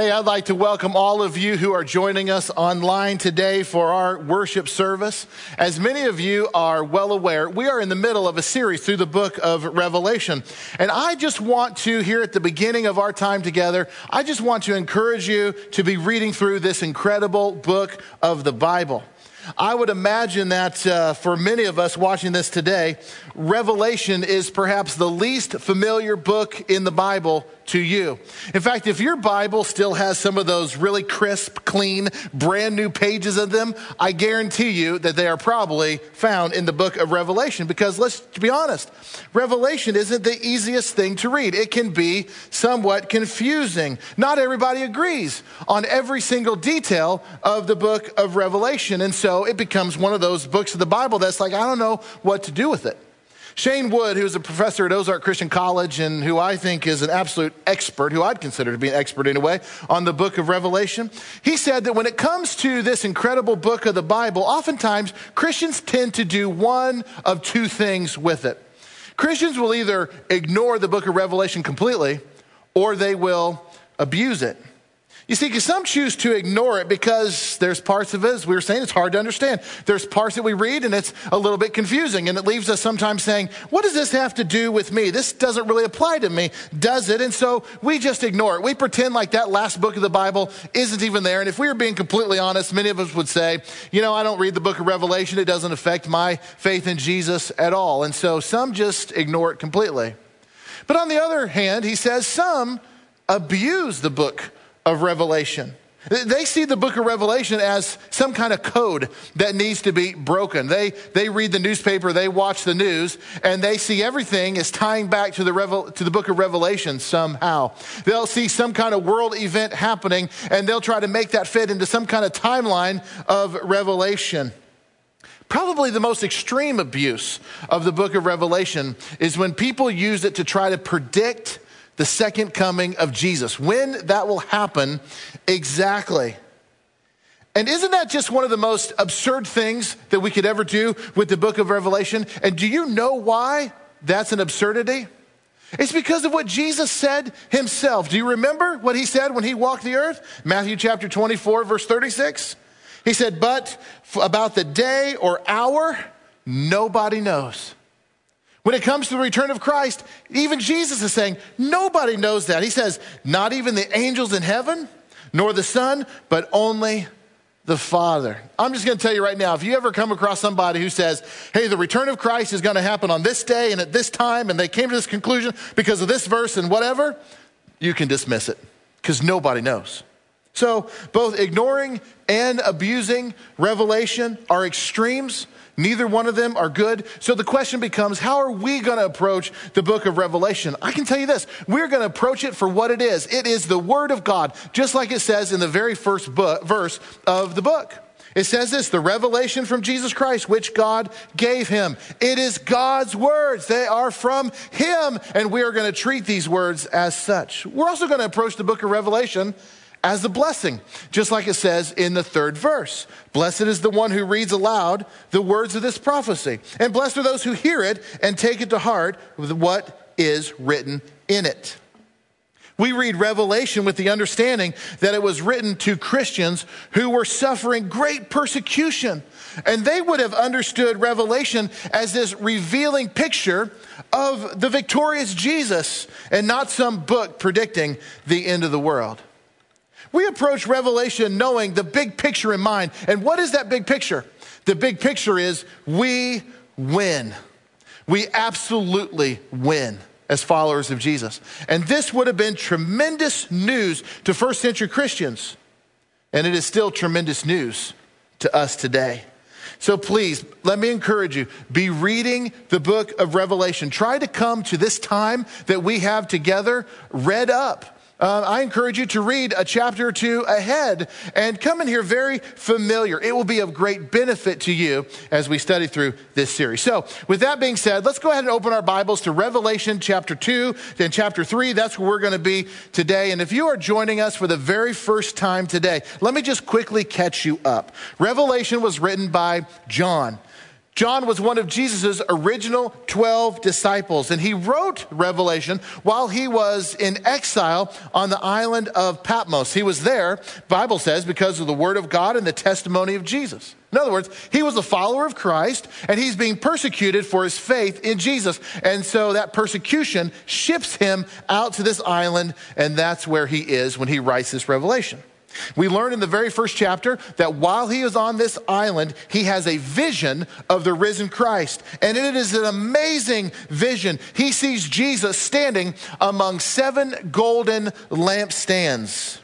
Hey, I'd like to welcome all of you who are joining us online today for our worship service. As many of you are well aware, we are in the middle of a series through the book of Revelation. And I just want to, here at the beginning of our time together, I just want to encourage you to be reading through this incredible book of the Bible. I would imagine that for many of us watching this today, Revelation is perhaps the least familiar book in the Bible to you. In fact, if your Bible still has some of those really crisp, clean, brand new pages of them, I guarantee you that they are probably found in the book of Revelation. Because let's be honest, Revelation isn't the easiest thing to read. It can be somewhat confusing. Not everybody agrees on every single detail of the book of Revelation. And so it becomes one of those books of the Bible that's like, I don't know what to do with it. Shane Wood, who is a professor at Ozark Christian College and who I think is an absolute expert, who I'd consider to be an expert anyway, on the book of Revelation, he said that when it comes to this incredible book of the Bible, oftentimes Christians tend to do one of two things with it. Christians will either ignore the book of Revelation completely or they will abuse it. You see, because some choose to ignore it because there's parts of it, as we were saying, it's hard to understand. There's parts that we read and it's a little bit confusing, and it leaves us sometimes saying, what does this have to do with me? This doesn't really apply to me, does it? And so we just ignore it. We pretend like that last book of the Bible isn't even there. And if we were being completely honest, many of us would say, you know, I don't read the book of Revelation. It doesn't affect my faith in Jesus at all. And so some just ignore it completely. But on the other hand, he says some abuse the book of Revelation. They see the book of Revelation as some kind of code that needs to be broken. They read the newspaper, they watch the news, and they see everything as tying back to the book of Revelation somehow. They'll see some kind of world event happening, and they'll try to make that fit into some kind of timeline of Revelation. Probably the most extreme abuse of the book of Revelation is when people use it to try to predict the second coming of Jesus, when that will happen exactly. And isn't that just one of the most absurd things that we could ever do with the book of Revelation? And do you know why that's an absurdity? It's because of what Jesus said himself. Do you remember what he said when he walked the earth? Matthew chapter 24, verse 36. He said, but about the day or hour, nobody knows. When it comes to the return of Christ, even Jesus is saying, nobody knows that. He says, not even the angels in heaven, nor the Son, but only the Father. I'm just going to tell you right now, if you ever come across somebody who says, hey, the return of Christ is going to happen on this day and at this time, and they came to this conclusion because of this verse and whatever, you can dismiss it because nobody knows. So both ignoring and abusing Revelation are extremes. Neither one of them are good. So the question becomes, how are we going to approach the book of Revelation? I can tell you this. We're going to approach it for what it is. It is the word of God, just like it says in the very first verse of the book. It says this, the revelation from Jesus Christ, which God gave him. It is God's words. They are from him. And we are going to treat these words as such. We're also going to approach the book of Revelation as the blessing, just like it says in the third verse. Blessed is the one who reads aloud the words of this prophecy, and blessed are those who hear it and take it to heart with what is written in it. We read Revelation with the understanding that it was written to Christians who were suffering great persecution, and they would have understood Revelation as this revealing picture of the victorious Jesus and not some book predicting the end of the world. We approach Revelation knowing the big picture in mind. And what is that big picture? The big picture is we win. We absolutely win as followers of Jesus. And this would have been tremendous news to first century Christians. And it is still tremendous news to us today. So please, let me encourage you, be reading the book of Revelation. Try to come to this time that we have together read up. I encourage you to read a chapter or two ahead and come in here very familiar. It will be of great benefit to you as we study through this series. So with that being said, let's go ahead and open our Bibles to Revelation chapter 2, then chapter 3. That's where we're going to be today. And if you are joining us for the very first time today, let me just quickly catch you up. Revelation was written by John. John was one of Jesus' original 12 disciples, and he wrote Revelation while he was in exile on the island of Patmos. He was there, Bible says, because of the word of God and the testimony of Jesus. In other words, he was a follower of Christ, and he's being persecuted for his faith in Jesus. And so that persecution ships him out to this island, and that's where he is when he writes this Revelation. We learn in the very first chapter that while he is on this island, he has a vision of the risen Christ. And it is an amazing vision. He sees Jesus standing among 7 golden lampstands.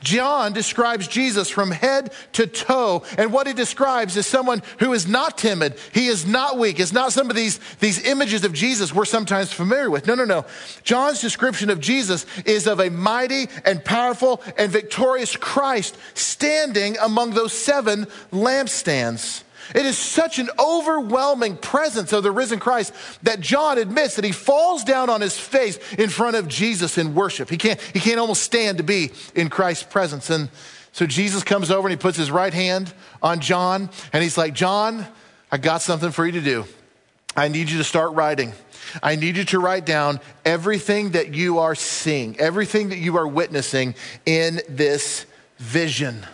John describes Jesus from head to toe. And what he describes is someone who is not timid. He is not weak. It's not some of these images of Jesus we're sometimes familiar with. No. John's description of Jesus is of a mighty and powerful and victorious Christ standing among those 7 lampstands. It is such an overwhelming presence of the risen Christ that John admits that he falls down on his face in front of Jesus in worship. He can't almost stand to be in Christ's presence. And so Jesus comes over and he puts his right hand on John and he's like, John, I got something for you to do. I need you to start writing. I need you to write down everything that you are seeing, everything that you are witnessing in this vision.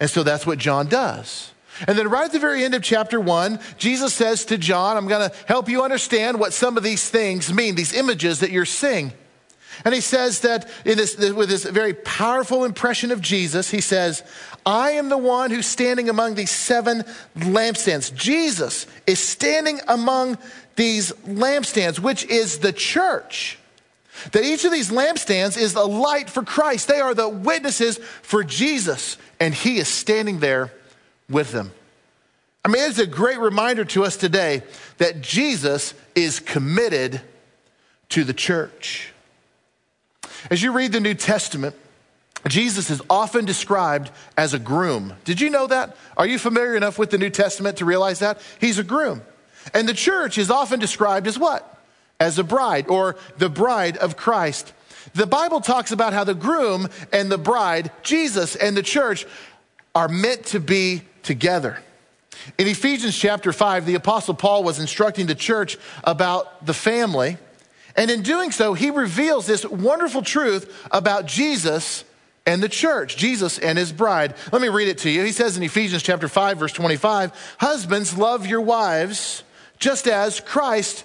And so that's what John does. And then right at the very end of chapter 1, Jesus says to John, I'm going to help you understand what some of these things mean, these images that you're seeing. And he says that with this very powerful impression of Jesus, he says, I am the one who's standing among these 7 lampstands. Jesus is standing among these lampstands, which is the church. That each of these lampstands is the light for Christ. They are the witnesses for Jesus. And he is standing there with them. I mean, it's a great reminder to us today that Jesus is committed to the church. As you read the New Testament, Jesus is often described as a groom. Did you know that? Are you familiar enough with the New Testament to realize that? He's a groom. And the church is often described as what? As a bride, or the bride of Christ. The Bible talks about how the groom and the bride, Jesus and the church, are meant to be together. In Ephesians chapter 5, the Apostle Paul was instructing the church about the family. And in doing so, he reveals this wonderful truth about Jesus and the church, Jesus and his bride. Let me read it to you. He says in Ephesians chapter 5, verse 25, husbands, love your wives just as Christ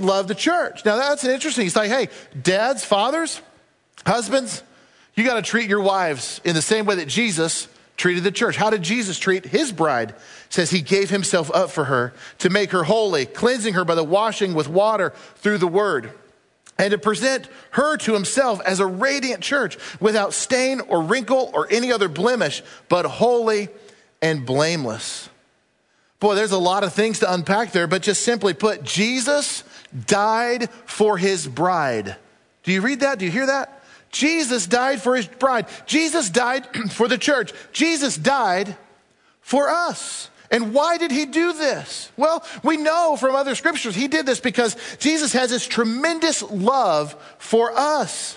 loved the church. Now that's interesting. He's like, hey, dads, fathers, husbands, you got to treat your wives in the same way that Jesus treated the church. How did Jesus treat his bride? It says he gave himself up for her to make her holy, cleansing her by the washing with water through the word, and to present her to himself as a radiant church without stain or wrinkle or any other blemish, but holy and blameless. Boy, there's a lot of things to unpack there, but just simply put, Jesus died for his bride. Do you read that? Do you hear that? Jesus died for his bride. Jesus died for the church. Jesus died for us. And why did he do this? Well, we know from other scriptures he did this because Jesus has this tremendous love for us.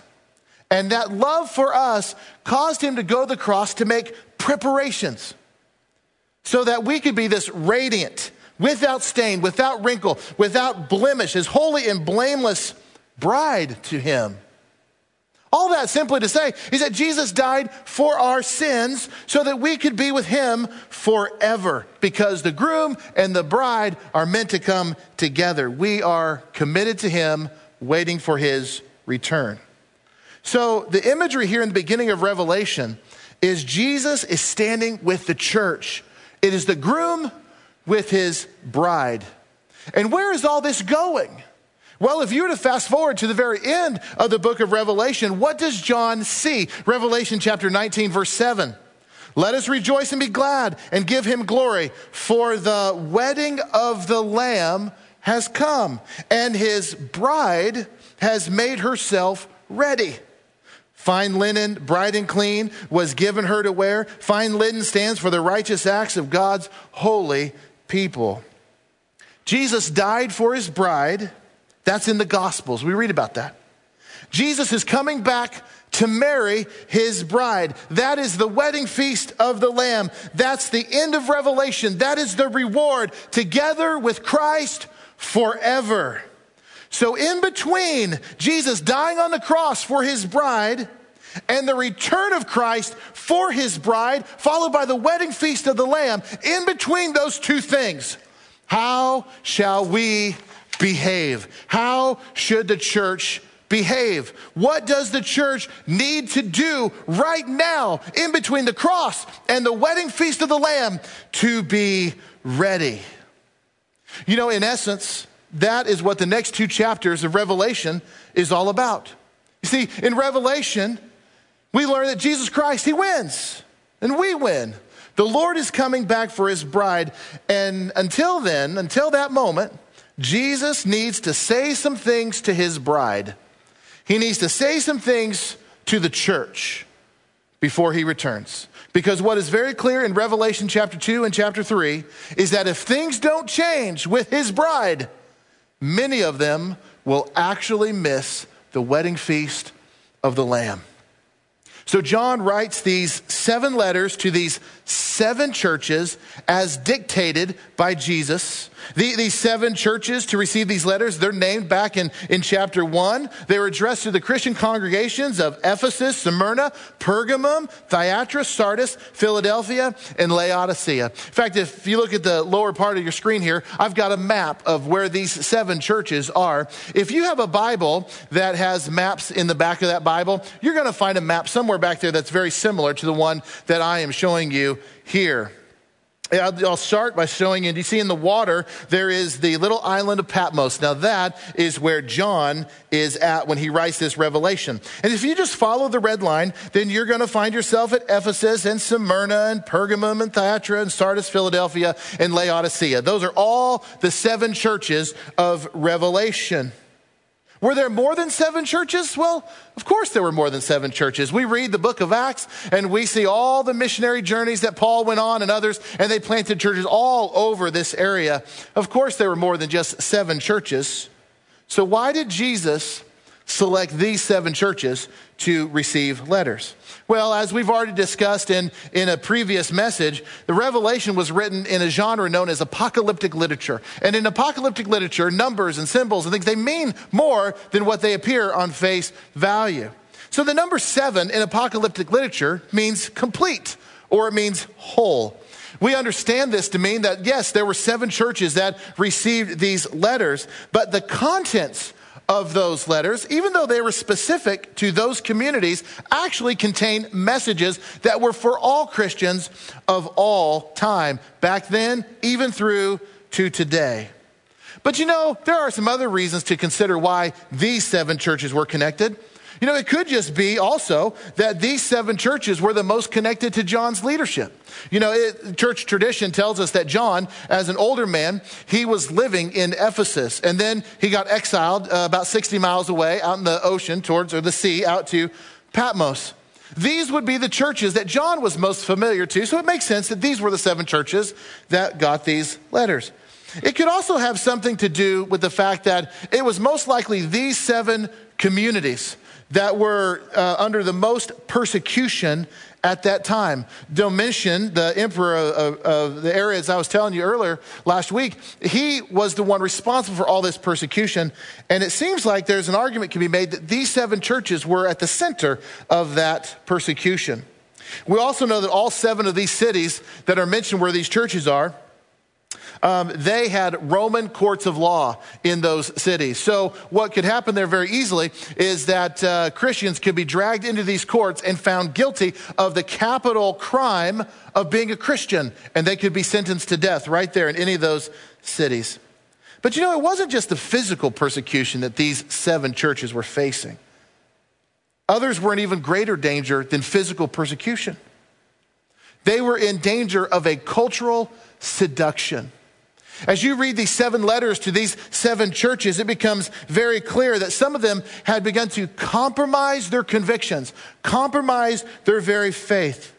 And that love for us caused him to go to the cross to make preparations so that we could be this radiant, without stain, without wrinkle, without blemish, his holy and blameless bride to him. All that simply to say is that Jesus died for our sins so that we could be with him forever, because the groom and the bride are meant to come together. We are committed to him, waiting for his return. So the imagery here in the beginning of Revelation is Jesus is standing with the church. It is the groom with his bride. And where is all this going? Well, if you were to fast forward to the very end of the book of Revelation, what does John see? Revelation chapter 19, verse 7. Let us rejoice and be glad and give him glory, for the wedding of the Lamb has come, and his bride has made herself ready. Fine linen, bright and clean, was given her to wear. Fine linen stands for the righteous acts of God's holy people. Jesus died for his bride. That's in the Gospels. We read about that. Jesus is coming back to marry his bride. That is the wedding feast of the Lamb. That's the end of Revelation. That is the reward together with Christ forever. So in between Jesus dying on the cross for his bride and the return of Christ for his bride, followed by the wedding feast of the Lamb, in between those two things, how shall we behave? How should the church behave? What does the church need to do right now in between the cross and the wedding feast of the Lamb to be ready? You know, in essence, that is what the next two chapters of Revelation is all about. You see, in Revelation, we learn that Jesus Christ, he wins, and we win. The Lord is coming back for his bride, and until then, until that moment, Jesus needs to say some things to his bride. He needs to say some things to the church before he returns. Because what is very clear in Revelation chapter 2 and chapter 3 is that if things don't change with his bride, many of them will actually miss the wedding feast of the Lamb. So John writes these 7 letters to these 7 churches as dictated by Jesus. These 7 churches to receive these letters, they're named back in chapter 1. They were addressed to the Christian congregations of Ephesus, Smyrna, Pergamum, Thyatira, Sardis, Philadelphia, and Laodicea. In fact, if you look at the lower part of your screen here, I've got a map of where these 7 churches are. If you have a Bible that has maps in the back of that Bible, you're going to find a map somewhere back there that's very similar to the one that I am showing you here. I'll start by showing you, do you see in the water, there is the little island of Patmos. Now that is where John is at when he writes this Revelation. And if you just follow the red line, then you're going to find yourself at Ephesus and Smyrna and Pergamum and Thyatira and Sardis, Philadelphia and Laodicea. Those are all the 7 churches of Revelation. Were there more than 7 churches? Well, of course there were more than 7 churches. We read the book of Acts and we see all the missionary journeys that Paul went on and others, and they planted churches all over this area. Of course there were more than just 7 churches. So why did Jesus select these 7 churches to receive letters? Well, as we've already discussed in a previous message, the Revelation was written in a genre known as apocalyptic literature. And in apocalyptic literature, numbers and symbols and things, they mean more than what they appear on face value. So the number 7 in apocalyptic literature means complete, or it means whole. We understand this to mean that, yes, there were 7 churches that received these letters, but the contents of those letters, even though they were specific to those communities, actually contain messages that were for all Christians of all time, back then, even through to today. But you know, there are some other reasons to consider why these 7 churches were connected. You know, it could just be also that these 7 churches were the most connected to John's leadership. You know, church tradition tells us that John, as an older man, he was living in Ephesus. And then he got exiled about 60 miles away out in the ocean towards, or the sea, out to Patmos. These would be the churches that John was most familiar to. So it makes sense that these were the 7 churches that got these letters. It could also have something to do with the fact that it was most likely these 7 communities that were under the most persecution at that time. Domitian, the emperor of the area, as I was telling you earlier last week, he was the one responsible for all this persecution. And it seems like there's an argument can be made that these 7 churches were at the center of that persecution. We also know that all 7 of these cities that are mentioned where these churches are, they had Roman courts of law in those cities. So what could happen there very easily is that Christians could be dragged into these courts and found guilty of the capital crime of being a Christian, and they could be sentenced to death right there in any of those cities. But you know, it wasn't just the physical persecution that these 7 churches were facing. Others were in even greater danger than physical persecution. They were in danger of a cultural seduction. As you read these 7 letters to these 7 churches, it becomes very clear that some of them had begun to compromise their convictions, compromise their very faith.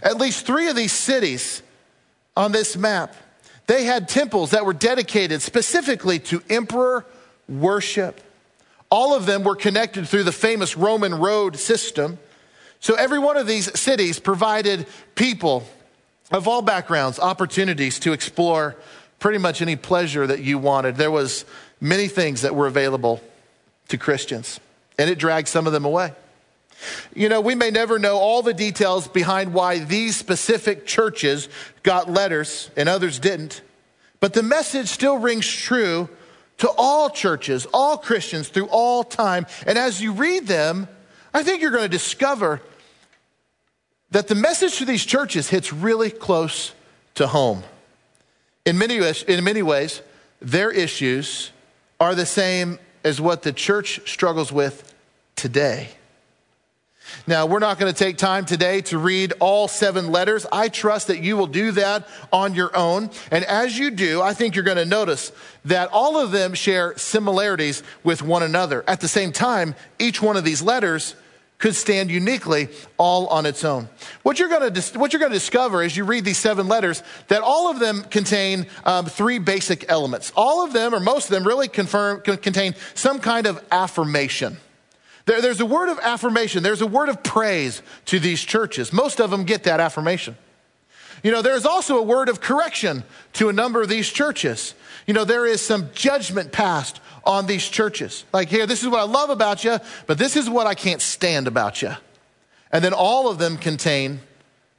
At least 3 of these cities on this map, they had temples that were dedicated specifically to emperor worship. All of them were connected through the famous Roman road system. So every one of these cities provided people of all backgrounds opportunities to explore pretty much any pleasure that you wanted. There was many things that were available to Christians, and it dragged some of them away. You know, we may never know all the details behind why these specific churches got letters and others didn't, but the message still rings true to all churches, all Christians through all time. And as you read them, I think you're going to discover that the message to these churches hits really close to home. In many ways, their issues are the same as what the church struggles with today. Now, we're not going to take time today to read all 7 letters. I trust that you will do that on your own. And as you do, I think you're going to notice that all of them share similarities with one another. At the same time, each one of these letters could stand uniquely all on its own. What you're going to discover as you read these 7 letters, that all of them contain 3 basic elements. All of them, or most of them, really contain some kind of affirmation. There's a word of affirmation. There's a word of praise to these churches. Most of them get that affirmation. You know, there's also a word of correction to a number of these churches. You know, there is some judgment passed on these churches. Like, here, this is what I love about you, but this is what I can't stand about you. And then all of them contain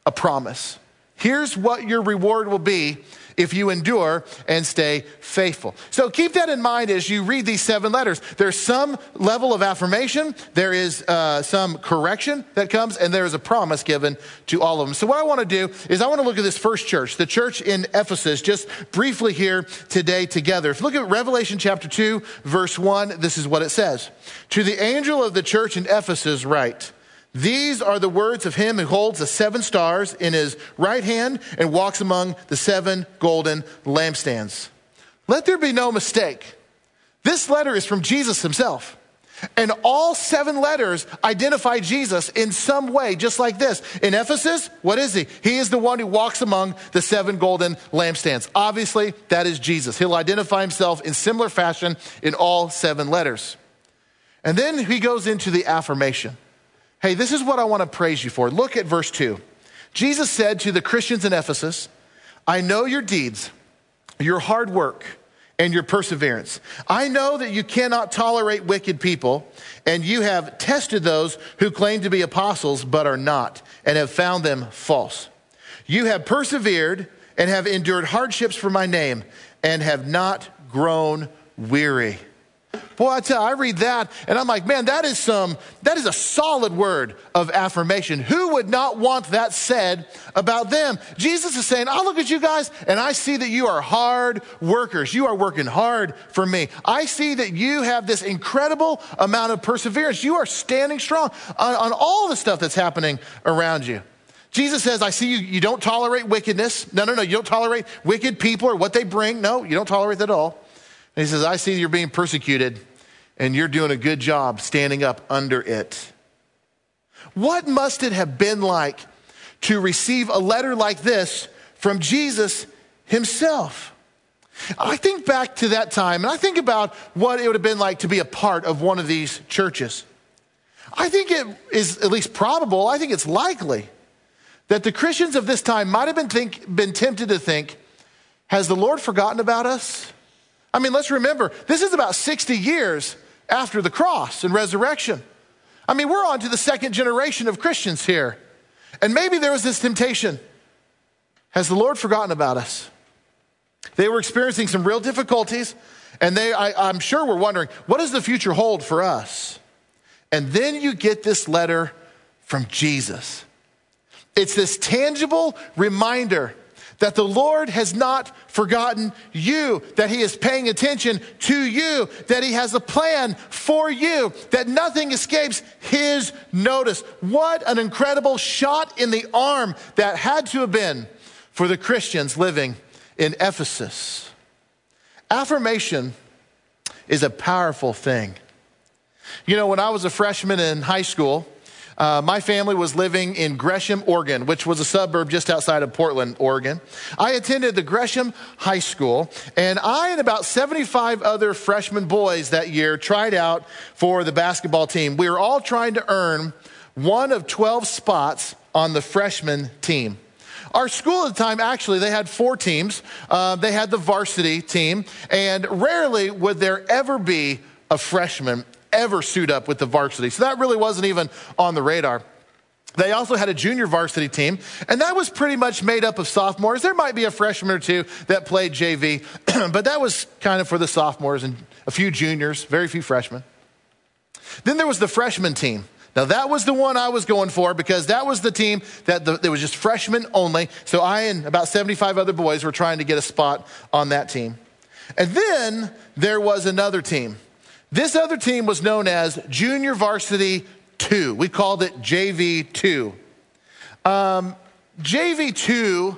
a promise. Here's what your reward will be if you endure and stay faithful. So keep that in mind as you read these 7 letters. There's some level of affirmation, there is some correction that comes, and there is a promise given to all of them. So what I want to do is I want to look at this first church, the church in Ephesus, just briefly here today together. If you look at Revelation chapter 2, verse 1, this is what it says. To the angel of the church in Ephesus write, these are the words of him who holds the 7 stars in his right hand and walks among the 7 golden lampstands. Let there be no mistake. This letter is from Jesus himself. And all 7 letters identify Jesus in some way, just like this. In Ephesus, what is he? He is the one who walks among the 7 golden lampstands. Obviously, that is Jesus. He'll identify himself in similar fashion in all 7 letters. And then he goes into the affirmation. Hey, this is what I want to praise you for. Look at verse 2. Jesus said to the Christians in Ephesus, I know your deeds, your hard work, and your perseverance. I know that you cannot tolerate wicked people, and you have tested those who claim to be apostles but are not, and have found them false. You have persevered and have endured hardships for my name, and have not grown weary. Boy, I read that, and I'm like, man, that is a solid word of affirmation. Who would not want that said about them? Jesus is saying, I look at you guys, and I see that you are hard workers. You are working hard for me. I see that you have this incredible amount of perseverance. You are standing strong on all the stuff that's happening around you. Jesus says, I see you don't tolerate wickedness. No, you don't tolerate wicked people or what they bring. No, you don't tolerate that at all. And he says, I see you're being persecuted and you're doing a good job standing up under it. What must it have been like to receive a letter like this from Jesus himself? I think back to that time and I think about what it would have been like to be a part of one of these churches. I think it is at least probable, I think it's likely, that the Christians of this time might have been tempted to think, has the Lord forgotten about us? I mean, let's remember, this is about 60 years after the cross and resurrection. I mean, we're on to the second generation of Christians here. And maybe there was this temptation. Has the Lord forgotten about us? They were experiencing some real difficulties, and I'm sure were wondering, what does the future hold for us? And then you get this letter from Jesus. It's this tangible reminder that the Lord has not forgotten you, that he is paying attention to you, that he has a plan for you, that nothing escapes his notice. What an incredible shot in the arm that had to have been for the Christians living in Ephesus. Affirmation is a powerful thing. You know, when I was a freshman in high school, My family was living in Gresham, Oregon, which was a suburb just outside of Portland, Oregon. I attended the Gresham High School, and I and about 75 other freshman boys that year tried out for the basketball team. We were all trying to earn one of 12 spots on the freshman team. Our school at the time, actually, they had four teams. They had the varsity team, and rarely would there ever be a freshman ever suit up with the varsity. So that really wasn't even on the radar. They also had a junior varsity team, and that was pretty much made up of sophomores. There might be a freshman or two that played JV, but that was kind of for the sophomores and a few juniors, very few freshmen. Then there was the freshman team. Now, that was the one I was going for because that was the team that there was just freshmen only. So I and about 75 other boys were trying to get a spot on that team. And then there was another team. This other team was known as Junior Varsity 2. We called it JV 2. JV 2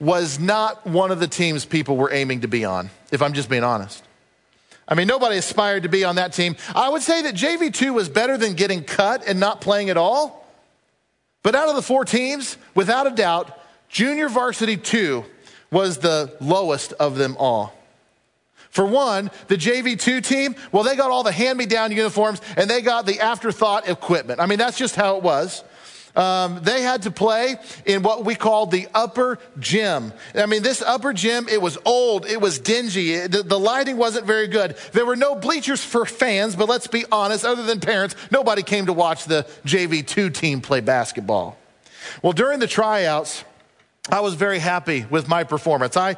was not one of the teams people were aiming to be on, if I'm just being honest. I mean, nobody aspired to be on that team. I would say that JV2 was better than getting cut and not playing at all. But out of the four teams, without a doubt, Junior Varsity 2 was the lowest of them all. For one, the JV2 team, well, they got all the hand-me-down uniforms and they got the afterthought equipment. I mean, that's just how it was. They had to play in what we called the upper gym. I mean, this upper gym, it was old, it was dingy, the lighting wasn't very good. There were no bleachers for fans, but let's be honest, other than parents, nobody came to watch the JV2 team play basketball. Well, during the tryouts, I was very happy with my performance. When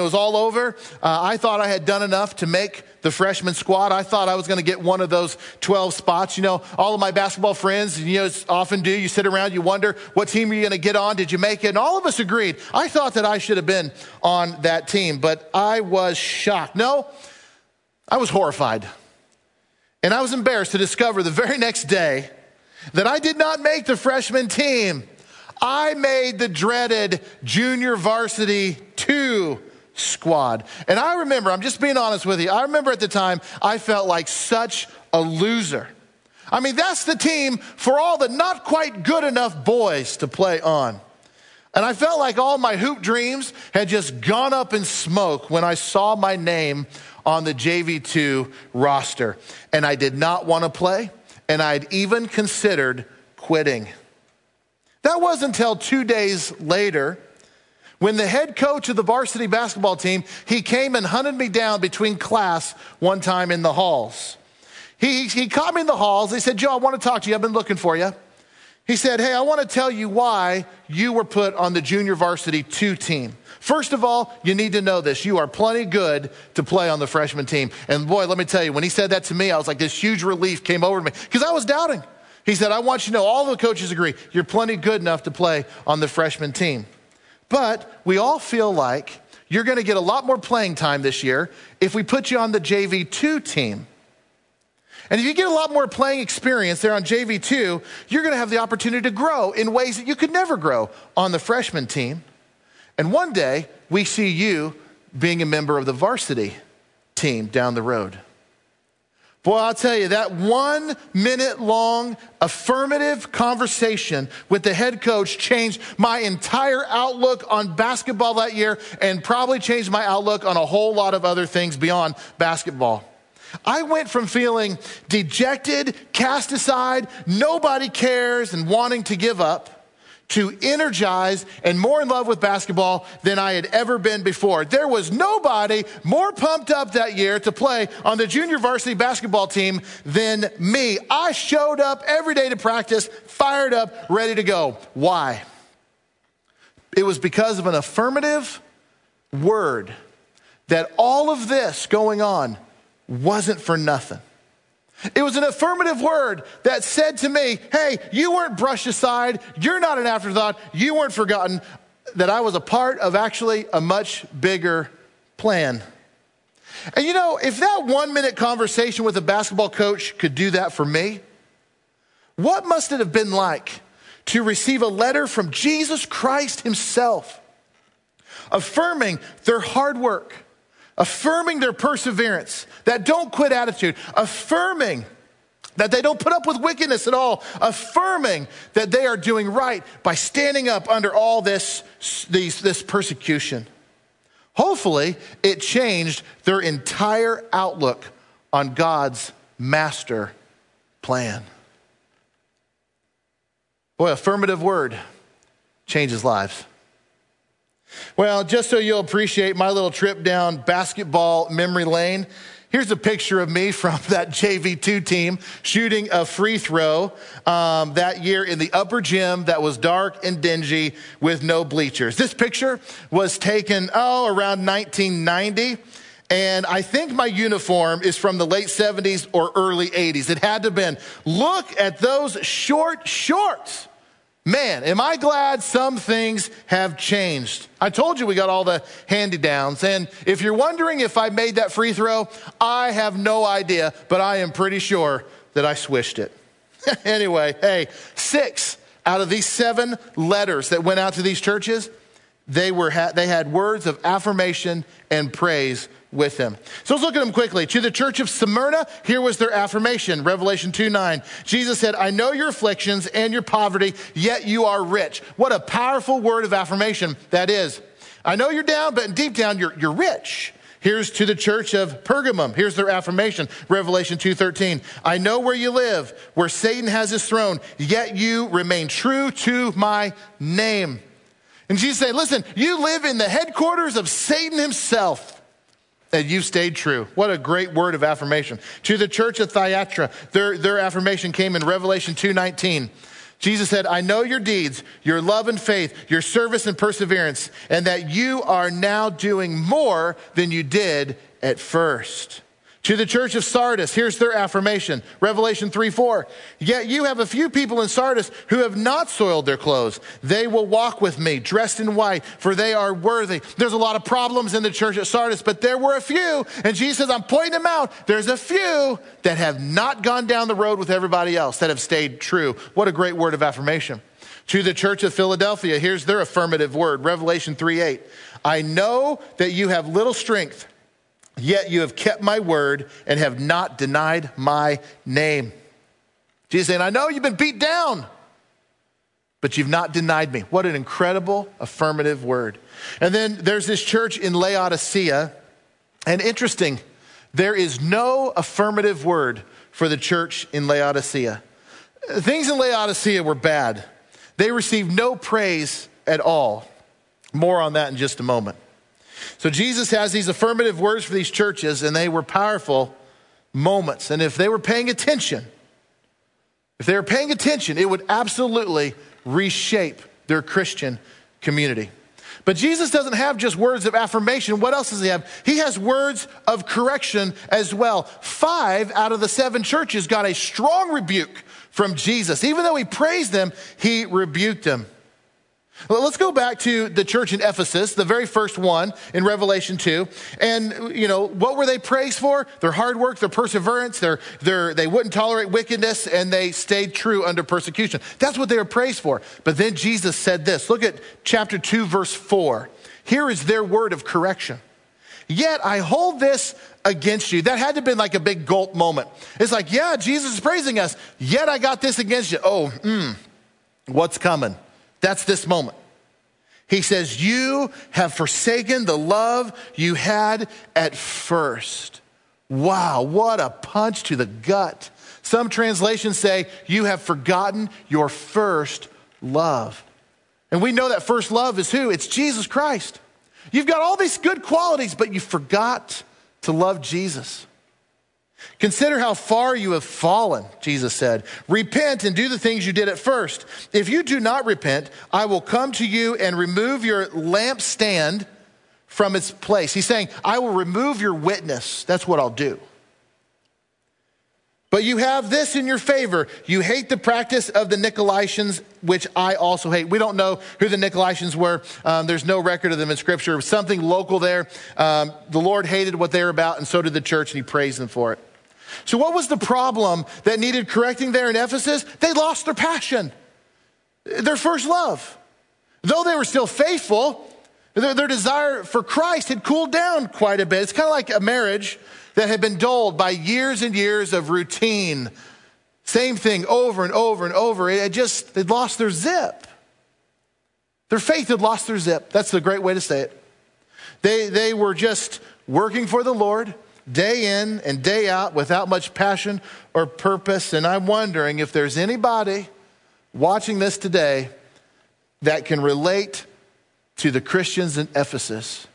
it was all over, I thought I had done enough to make the freshman squad. I thought I was going to get one of those 12 spots. You know, all of my basketball friends, you know, often do. You sit around, you wonder, what team are you going to get on? Did you make it? And all of us agreed. I thought that I should have been on that team, but I was shocked. No, I was horrified. And I was embarrassed to discover the very next day that I did not make the freshman team. I made the dreaded Junior Varsity 2 squad. And I remember, I'm just being honest with you, I remember at the time I felt like such a loser. I mean, that's the team for all the not quite good enough boys to play on. And I felt like all my hoop dreams had just gone up in smoke when I saw my name on the JV2 roster. And I did not want to play, and I'd even considered quitting. That was until 2 days later when the head coach of the varsity basketball team, he came and hunted me down between class one time in the halls. He caught me in the halls. He said, Joe, I want to talk to you. I've been looking for you. He said, hey, I want to tell you why you were put on the Junior Varsity 2 team. First of all, you need to know this. You are plenty good to play on the freshman team. And boy, let me tell you, when he said that to me, I was like, this huge relief came over to me because I was doubting. He said, I want you to know, all the coaches agree, you're plenty good enough to play on the freshman team. But we all feel like you're going to get a lot more playing time this year if we put you on the JV2 team. And if you get a lot more playing experience there on JV2, you're going to have the opportunity to grow in ways that you could never grow on the freshman team. And one day, we see you being a member of the varsity team down the road. Boy, I'll tell you, that 1 minute long affirmative conversation with the head coach changed my entire outlook on basketball that year and probably changed my outlook on a whole lot of other things beyond basketball. I went from feeling dejected, cast aside, nobody cares, and wanting to give up to energized and more in love with basketball than I had ever been before. There was nobody more pumped up that year to play on the Junior Varsity basketball team than me. I showed up every day to practice, fired up, ready to go. Why? It was because of an affirmative word that all of this going on wasn't for nothing. It was an affirmative word that said to me, hey, you weren't brushed aside, you're not an afterthought, you weren't forgotten, that I was a part of actually a much bigger plan. And you know, if that 1 minute conversation with a basketball coach could do that for me, what must it have been like to receive a letter from Jesus Christ himself, affirming their hard work, affirming their perseverance, that don't quit attitude, affirming that they don't put up with wickedness at all, affirming that they are doing right by standing up under all this persecution. Hopefully, it changed their entire outlook on God's master plan. Boy, affirmative word changes lives. Well, just so you'll appreciate my little trip down basketball memory lane, here's a picture of me from that JV2 team shooting a free throw that year in the upper gym that was dark and dingy with no bleachers. This picture was taken, around 1990. And I think my uniform is from the late 70s or early 80s. It had to have been. Look at those short shorts. Man, am I glad some things have changed. I told you we got all the handy-downs. And if you're wondering if I made that free throw, I have no idea, but I am pretty sure that I swished it. Anyway, hey, 6 out of these 7 letters that went out to these churches, they had words of affirmation and praise with them. So let's look at them quickly. To the church of Smyrna, here was their affirmation. Revelation 2:9. Jesus said, I know your afflictions and your poverty, yet you are rich. What a powerful word of affirmation that is. I know you're down, but deep down you're rich. Here's to the church of Pergamum. Here's their affirmation. Revelation 2:13. I know where you live, where Satan has his throne, yet you remain true to my name. And Jesus said, listen, you live in the headquarters of Satan himself. That you've stayed true. What a great word of affirmation. To the church of Thyatira, their affirmation came in Revelation 2:19. Jesus said, I know your deeds, your love and faith, your service and perseverance, and that you are now doing more than you did at first. To the church of Sardis, here's their affirmation. Revelation 3:4. Yet you have a few people in Sardis who have not soiled their clothes. They will walk with me, dressed in white, for they are worthy. There's a lot of problems in the church at Sardis, but there were a few. And Jesus says, I'm pointing them out. There's a few that have not gone down the road with everybody else, that have stayed true. What a great word of affirmation. To the church of Philadelphia, here's their affirmative word. Revelation 3:8. I know that you have little strength, yet you have kept my word and have not denied my name. Jesus saying, I know you've been beat down, but you've not denied me. What an incredible affirmative word. And then there's this church in Laodicea. And interesting, there is no affirmative word for the church in Laodicea. Things in Laodicea were bad. They received no praise at all. More on that in just a moment. So Jesus has these affirmative words for these churches, and they were powerful moments. And if they were paying attention, it would absolutely reshape their Christian community. But Jesus doesn't have just words of affirmation. What else does he have? He has words of correction as well. 5 out of the 7 churches got a strong rebuke from Jesus. Even though he praised them, he rebuked them. Well, let's go back to the church in Ephesus, the very first one in Revelation 2. And, what were they praised for? Their hard work, their perseverance, they wouldn't tolerate wickedness, and they stayed true under persecution. That's what they were praised for. But then Jesus said this. Look at chapter 2, verse 4. Here is their word of correction. Yet I hold this against you. That had to have been like a big gulp moment. It's like, yeah, Jesus is praising us, yet I got this against you. What's coming? That's this moment. He says, you have forsaken the love you had at first. Wow, what a punch to the gut. Some translations say, you have forgotten your first love. And we know that first love is who? It's Jesus Christ. You've got all these good qualities, but you forgot to love Jesus. Consider how far you have fallen, Jesus said. Repent and do the things you did at first. If you do not repent, I will come to you and remove your lampstand from its place. He's saying, I will remove your witness. That's what I'll do. But you have this in your favor. You hate the practice of the Nicolaitans, which I also hate. We don't know who the Nicolaitans were. There's no record of them in Scripture. Something local there. The Lord hated what they were about, and so did the church, and he praised them for it. So what was the problem that needed correcting there in Ephesus? They lost their passion, their first love. Though they were still faithful, their desire for Christ had cooled down quite a bit. It's kind of like a marriage that had been dulled by years and years of routine Same thing over and over and over. They'd lost their zip. Their faith had lost their zip. That's the great way to say it. They were just working for the Lord day in and day out without much passion or purpose. And I'm wondering if there's anybody watching this today that can relate to the Christians in Ephesus.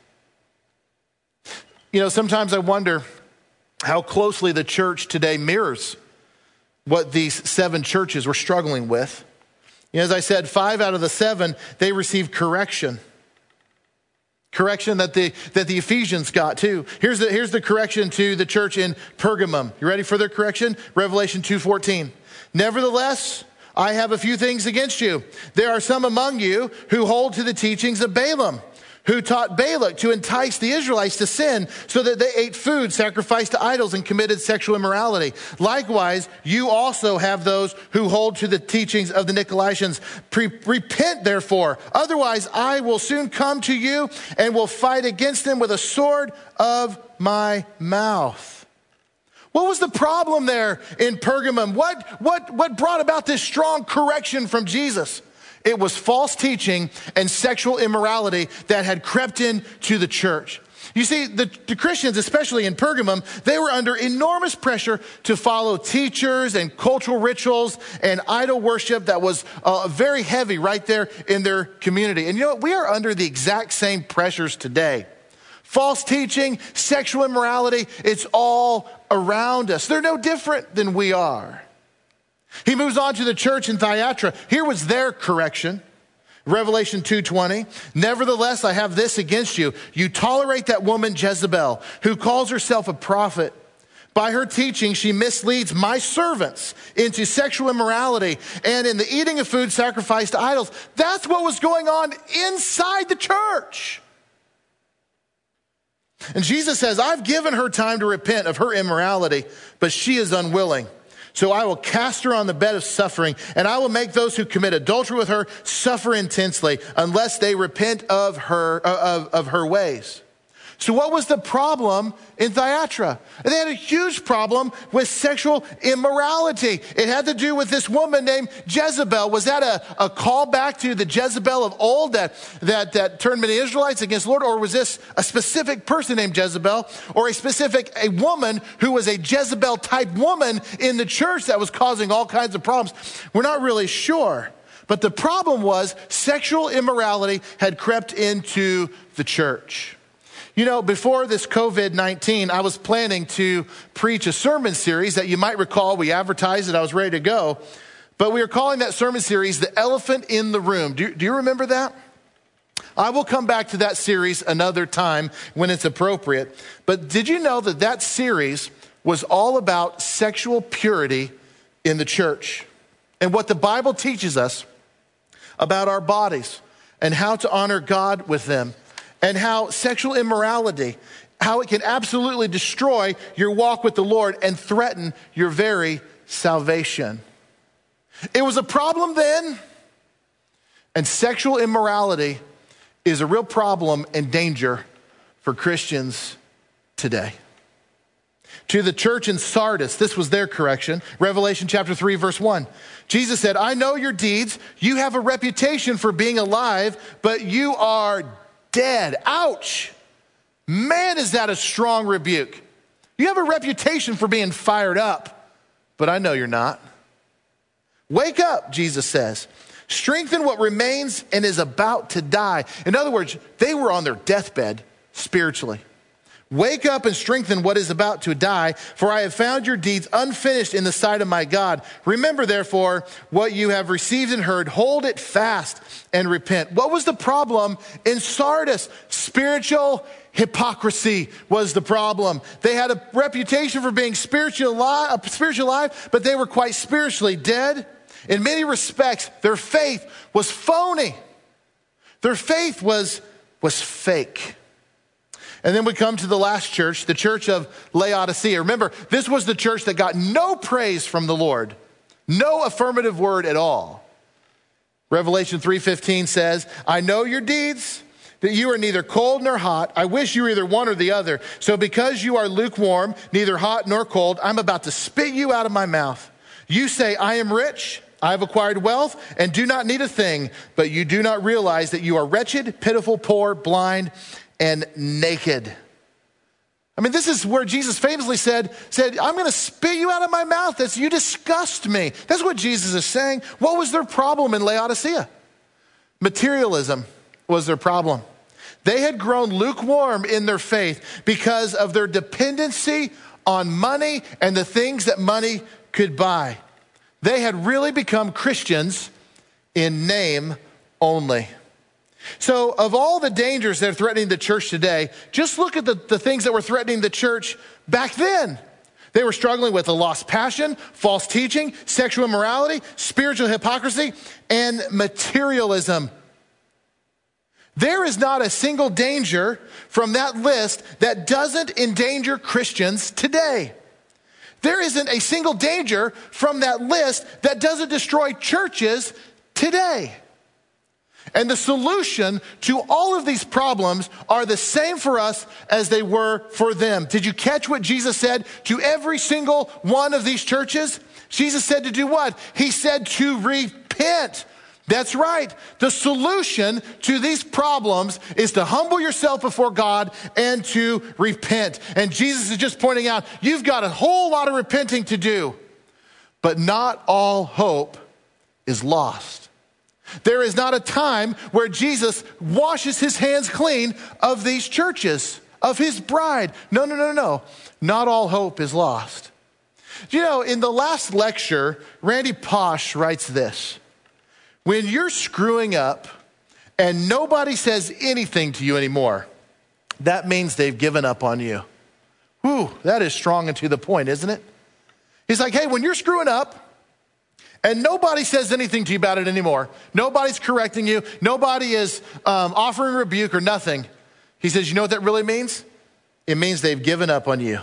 You know, sometimes I wonder how closely the church today mirrors what these seven churches were struggling with. You know, as I said, 5 out of the 7, they received correction. Correction that the Ephesians got too. Here's the correction to the church in Pergamum. You ready for their correction? Revelation 2:14. Nevertheless, I have a few things against you. There are some among you who hold to the teachings of Balaam, who taught Balak to entice the Israelites to sin so that they ate food sacrificed to idols and committed sexual immorality. Likewise, you also have those who hold to the teachings of the Nicolaitans. Repent, therefore. Otherwise, I will soon come to you and will fight against them with a sword of my mouth. What was the problem there in Pergamum? What brought about this strong correction from Jesus? It was false teaching and sexual immorality that had crept into the church. You see, the Christians, especially in Pergamum, they were under enormous pressure to follow teachers and cultural rituals and idol worship that was very heavy right there in their community. And you know what? We are under the exact same pressures today. False teaching, sexual immorality, it's all around us. They're no different than we are. He moves on to the church in Thyatira. Here was their correction. Revelation 2:20, nevertheless, I have this against you. You tolerate that woman Jezebel, who calls herself a prophet. By her teaching, she misleads my servants into sexual immorality and in the eating of food sacrificed to idols. That's what was going on inside the church. And Jesus says, I've given her time to repent of her immorality, but she is unwilling. So I will cast her on the bed of suffering, and I will make those who commit adultery with her suffer intensely unless they repent of her ways. So what was the problem in Thyatira? They had a huge problem with sexual immorality. It had to do with this woman named Jezebel. Was that a callback to the Jezebel of old that turned many Israelites against the Lord? Or was this a specific person named Jezebel, or a woman who was a Jezebel-type woman in the church that was causing all kinds of problems? We're not really sure. But the problem was sexual immorality had crept into the church. You know, before this COVID-19, I was planning to preach a sermon series that you might recall. We advertised it. I was ready to go. But we were calling that sermon series The Elephant in the Room. Do you remember that? I will come back to that series another time when it's appropriate. But did you know that series was all about sexual purity in the church and what the Bible teaches us about our bodies and how to honor God with them? And how sexual immorality, how it can absolutely destroy your walk with the Lord and threaten your very salvation. It was a problem then, and sexual immorality is a real problem and danger for Christians today. To the church in Sardis, this was their correction. Revelation chapter 3, verse 1. Jesus said, I know your deeds. You have a reputation for being alive, but you are dead. Ouch. Man, is that a strong rebuke. You have a reputation for being fired up, but I know you're not. Wake up, Jesus says. Strengthen what remains and is about to die. In other words, they were on their deathbed spiritually. Wake up and strengthen what is about to die, for I have found your deeds unfinished in the sight of my God. Remember, therefore, what you have received and heard. Hold it fast and repent. What was the problem in Sardis? Spiritual hypocrisy was the problem. They had a reputation for being spiritually alive, but they were quite spiritually dead. In many respects, their faith was phony. Their faith was fake. And then we come to the last church, the church of Laodicea. Remember, this was the church that got no praise from the Lord, no affirmative word at all. Revelation 3:15 says, I know your deeds, that you are neither cold nor hot. I wish you were either one or the other. So because you are lukewarm, neither hot nor cold, I'm about to spit you out of my mouth. You say, I am rich, I have acquired wealth, and do not need a thing, but you do not realize that you are wretched, pitiful, poor, blind, and naked. I mean, this is where Jesus famously said, I'm going to spit you out of my mouth. You disgust me. That's what Jesus is saying. What was their problem in Laodicea? Materialism was their problem. They had grown lukewarm in their faith because of their dependency on money and the things that money could buy. They had really become Christians in name only. So of all the dangers that are threatening the church today, just look at the things that were threatening the church back then. They were struggling with a lost passion, false teaching, sexual immorality, spiritual hypocrisy, and materialism. There is not a single danger from that list that doesn't endanger Christians today. There isn't a single danger from that list that doesn't destroy churches today. And the solution to all of these problems are the same for us as they were for them. Did you catch what Jesus said to every single one of these churches? Jesus said to do what? He said to repent. That's right. The solution to these problems is to humble yourself before God and to repent. And Jesus is just pointing out, you've got a whole lot of repenting to do, but not all hope is lost. There is not a time where Jesus washes his hands clean of these churches, of his bride. No. Not all hope is lost. You know, in the last lecture, Randy Posh writes this. When you're screwing up and nobody says anything to you anymore, that means they've given up on you. Whew, that is strong and to the point, isn't it? He's like, hey, when you're screwing up, and nobody says anything to you about it anymore. Nobody's correcting you. Nobody is offering rebuke or nothing. He says, you know what that really means? It means they've given up on you.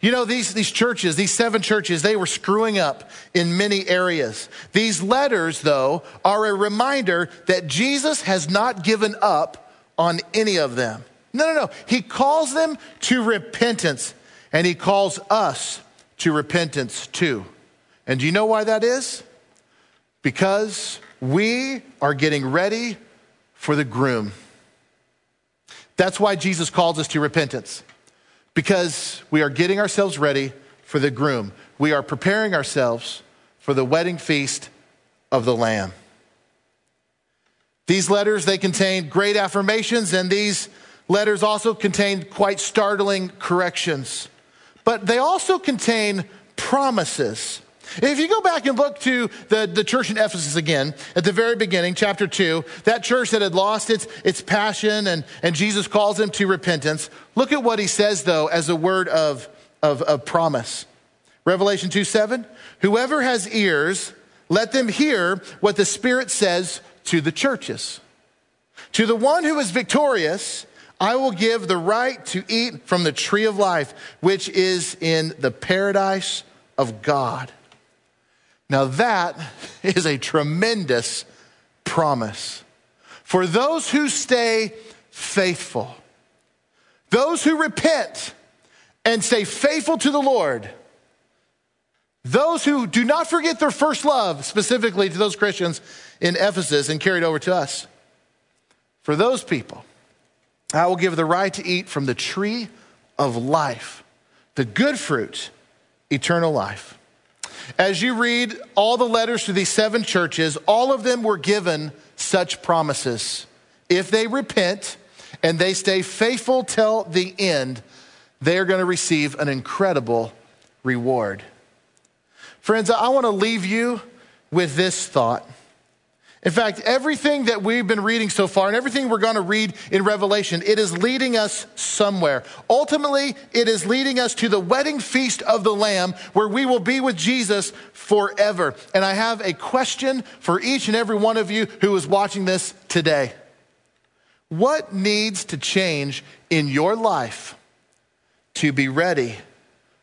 You know, these churches, these seven churches, they were screwing up in many areas. These letters, though, are a reminder that Jesus has not given up on any of them. No. He calls them to repentance, and he calls us to repentance too. And do you know why that is? Because we are getting ready for the groom. That's why Jesus calls us to repentance. Because we are getting ourselves ready for the groom. We are preparing ourselves for the wedding feast of the Lamb. These letters, they contain great affirmations, and these letters also contain quite startling corrections. But they also contain promises. If you go back and look to the church in Ephesus again, at the very beginning, chapter 2, that church that had lost its passion and Jesus calls them to repentance. Look at what he says, though, as a word of promise. Revelation 2:7, whoever has ears, let them hear what the Spirit says to the churches. To the one who is victorious, I will give the right to eat from the tree of life, which is in the paradise of God. Now that is a tremendous promise for those who stay faithful, those who repent and stay faithful to the Lord, those who do not forget their first love, specifically to those Christians in Ephesus and carried over to us. For those people, I will give the right to eat from the tree of life, the good fruit, eternal life. As you read all the letters to these seven churches, all of them were given such promises. If they repent and they stay faithful till the end, they are going to receive an incredible reward. Friends, I want to leave you with this thought. In fact, everything that we've been reading so far and everything we're going to read in Revelation, it is leading us somewhere. Ultimately, it is leading us to the wedding feast of the Lamb where we will be with Jesus forever. And I have a question for each and every one of you who is watching this today. What needs to change in your life to be ready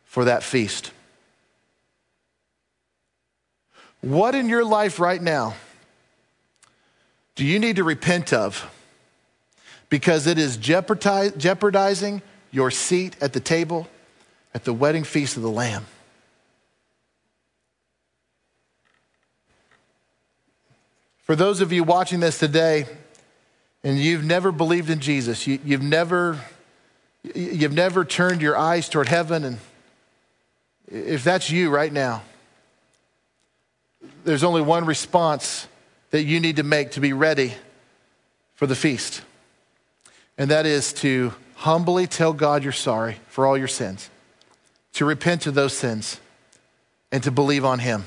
for that feast? What in your life right now do you need to repent of? Because it is jeopardizing your seat at the table at the wedding feast of the Lamb. For those of you watching this today, and you've never believed in Jesus, you've never turned your eyes toward heaven, and if that's you right now, there's only one response that you need to make to be ready for the feast. And that is to humbly tell God you're sorry for all your sins, to repent of those sins, and to believe on him.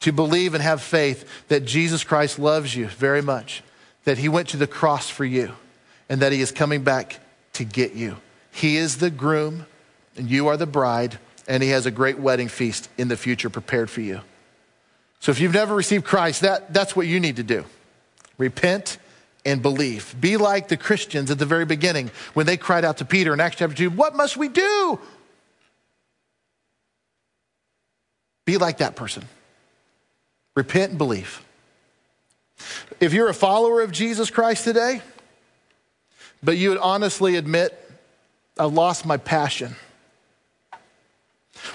To believe and have faith that Jesus Christ loves you very much, that he went to the cross for you, and that he is coming back to get you. He is the groom, and you are the bride, and he has a great wedding feast in the future prepared for you. So if you've never received Christ, that's what you need to do. Repent and believe. Be like the Christians at the very beginning when they cried out to Peter in Acts chapter 2, what must we do? Be like that person. Repent and believe. If you're a follower of Jesus Christ today, but you would honestly admit, I lost my passion.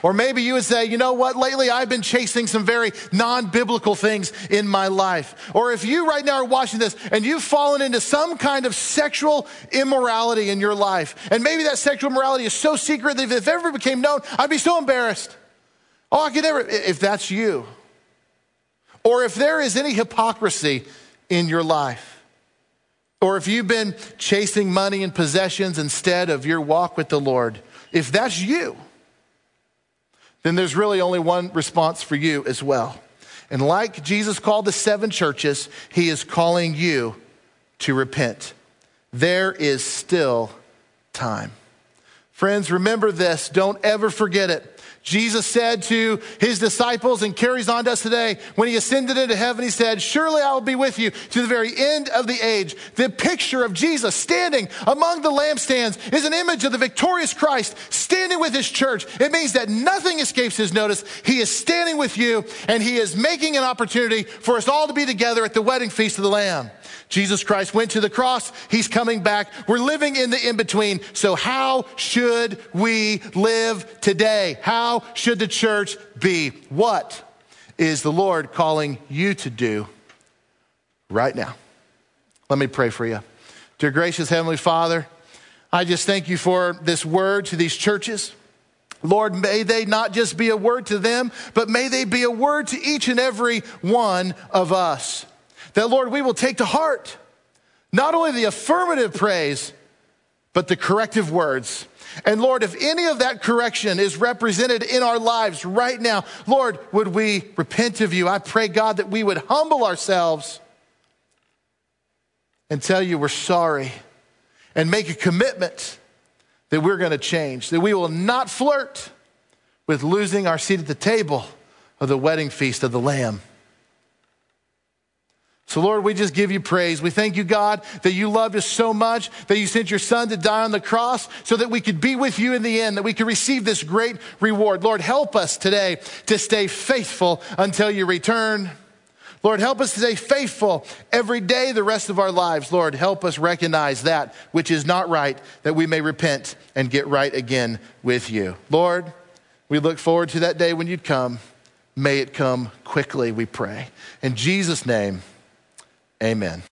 Or maybe you would say, you know what, lately I've been chasing some very non-biblical things in my life. Or if you right now are watching this and you've fallen into some kind of sexual immorality in your life, and maybe that sexual immorality is so secret that if it ever became known, I'd be so embarrassed. Oh, I could never, if that's you. Or if there is any hypocrisy in your life. Or if you've been chasing money and possessions instead of your walk with the Lord. If that's you, then there's really only one response for you as well. And like Jesus called the seven churches, he is calling you to repent. There is still time. Friends, remember this. Don't ever forget it. Jesus said to his disciples and carries on to us today, when he ascended into heaven, he said, surely I will be with you to the very end of the age. The picture of Jesus standing among the lampstands is an image of the victorious Christ standing with his church. It means that nothing escapes his notice. He is standing with you, and he is making an opportunity for us all to be together at the wedding feast of the Lamb. Jesus Christ went to the cross. He's coming back. We're living in the in-between. So how should we live today? How should the church be? What is the Lord calling you to do right now? Let me pray for you. Dear gracious Heavenly Father, I just thank you for this word to these churches. Lord, may they not just be a word to them, but may they be a word to each and every one of us. That, Lord, we will take to heart not only the affirmative praise, but the corrective words. And, Lord, if any of that correction is represented in our lives right now, Lord, would we repent of you? I pray, God, that we would humble ourselves and tell you we're sorry and make a commitment that we're going to change, that we will not flirt with losing our seat at the table of the wedding feast of the Lamb. So, Lord, we just give you praise. We thank you, God, that you loved us so much, that you sent your son to die on the cross so that we could be with you in the end, that we could receive this great reward. Lord, help us today to stay faithful until you return. Lord, help us to stay faithful every day the rest of our lives. Lord, help us recognize that which is not right, that we may repent and get right again with you. Lord, we look forward to that day when you'd come. May it come quickly, we pray. In Jesus' name. Amen.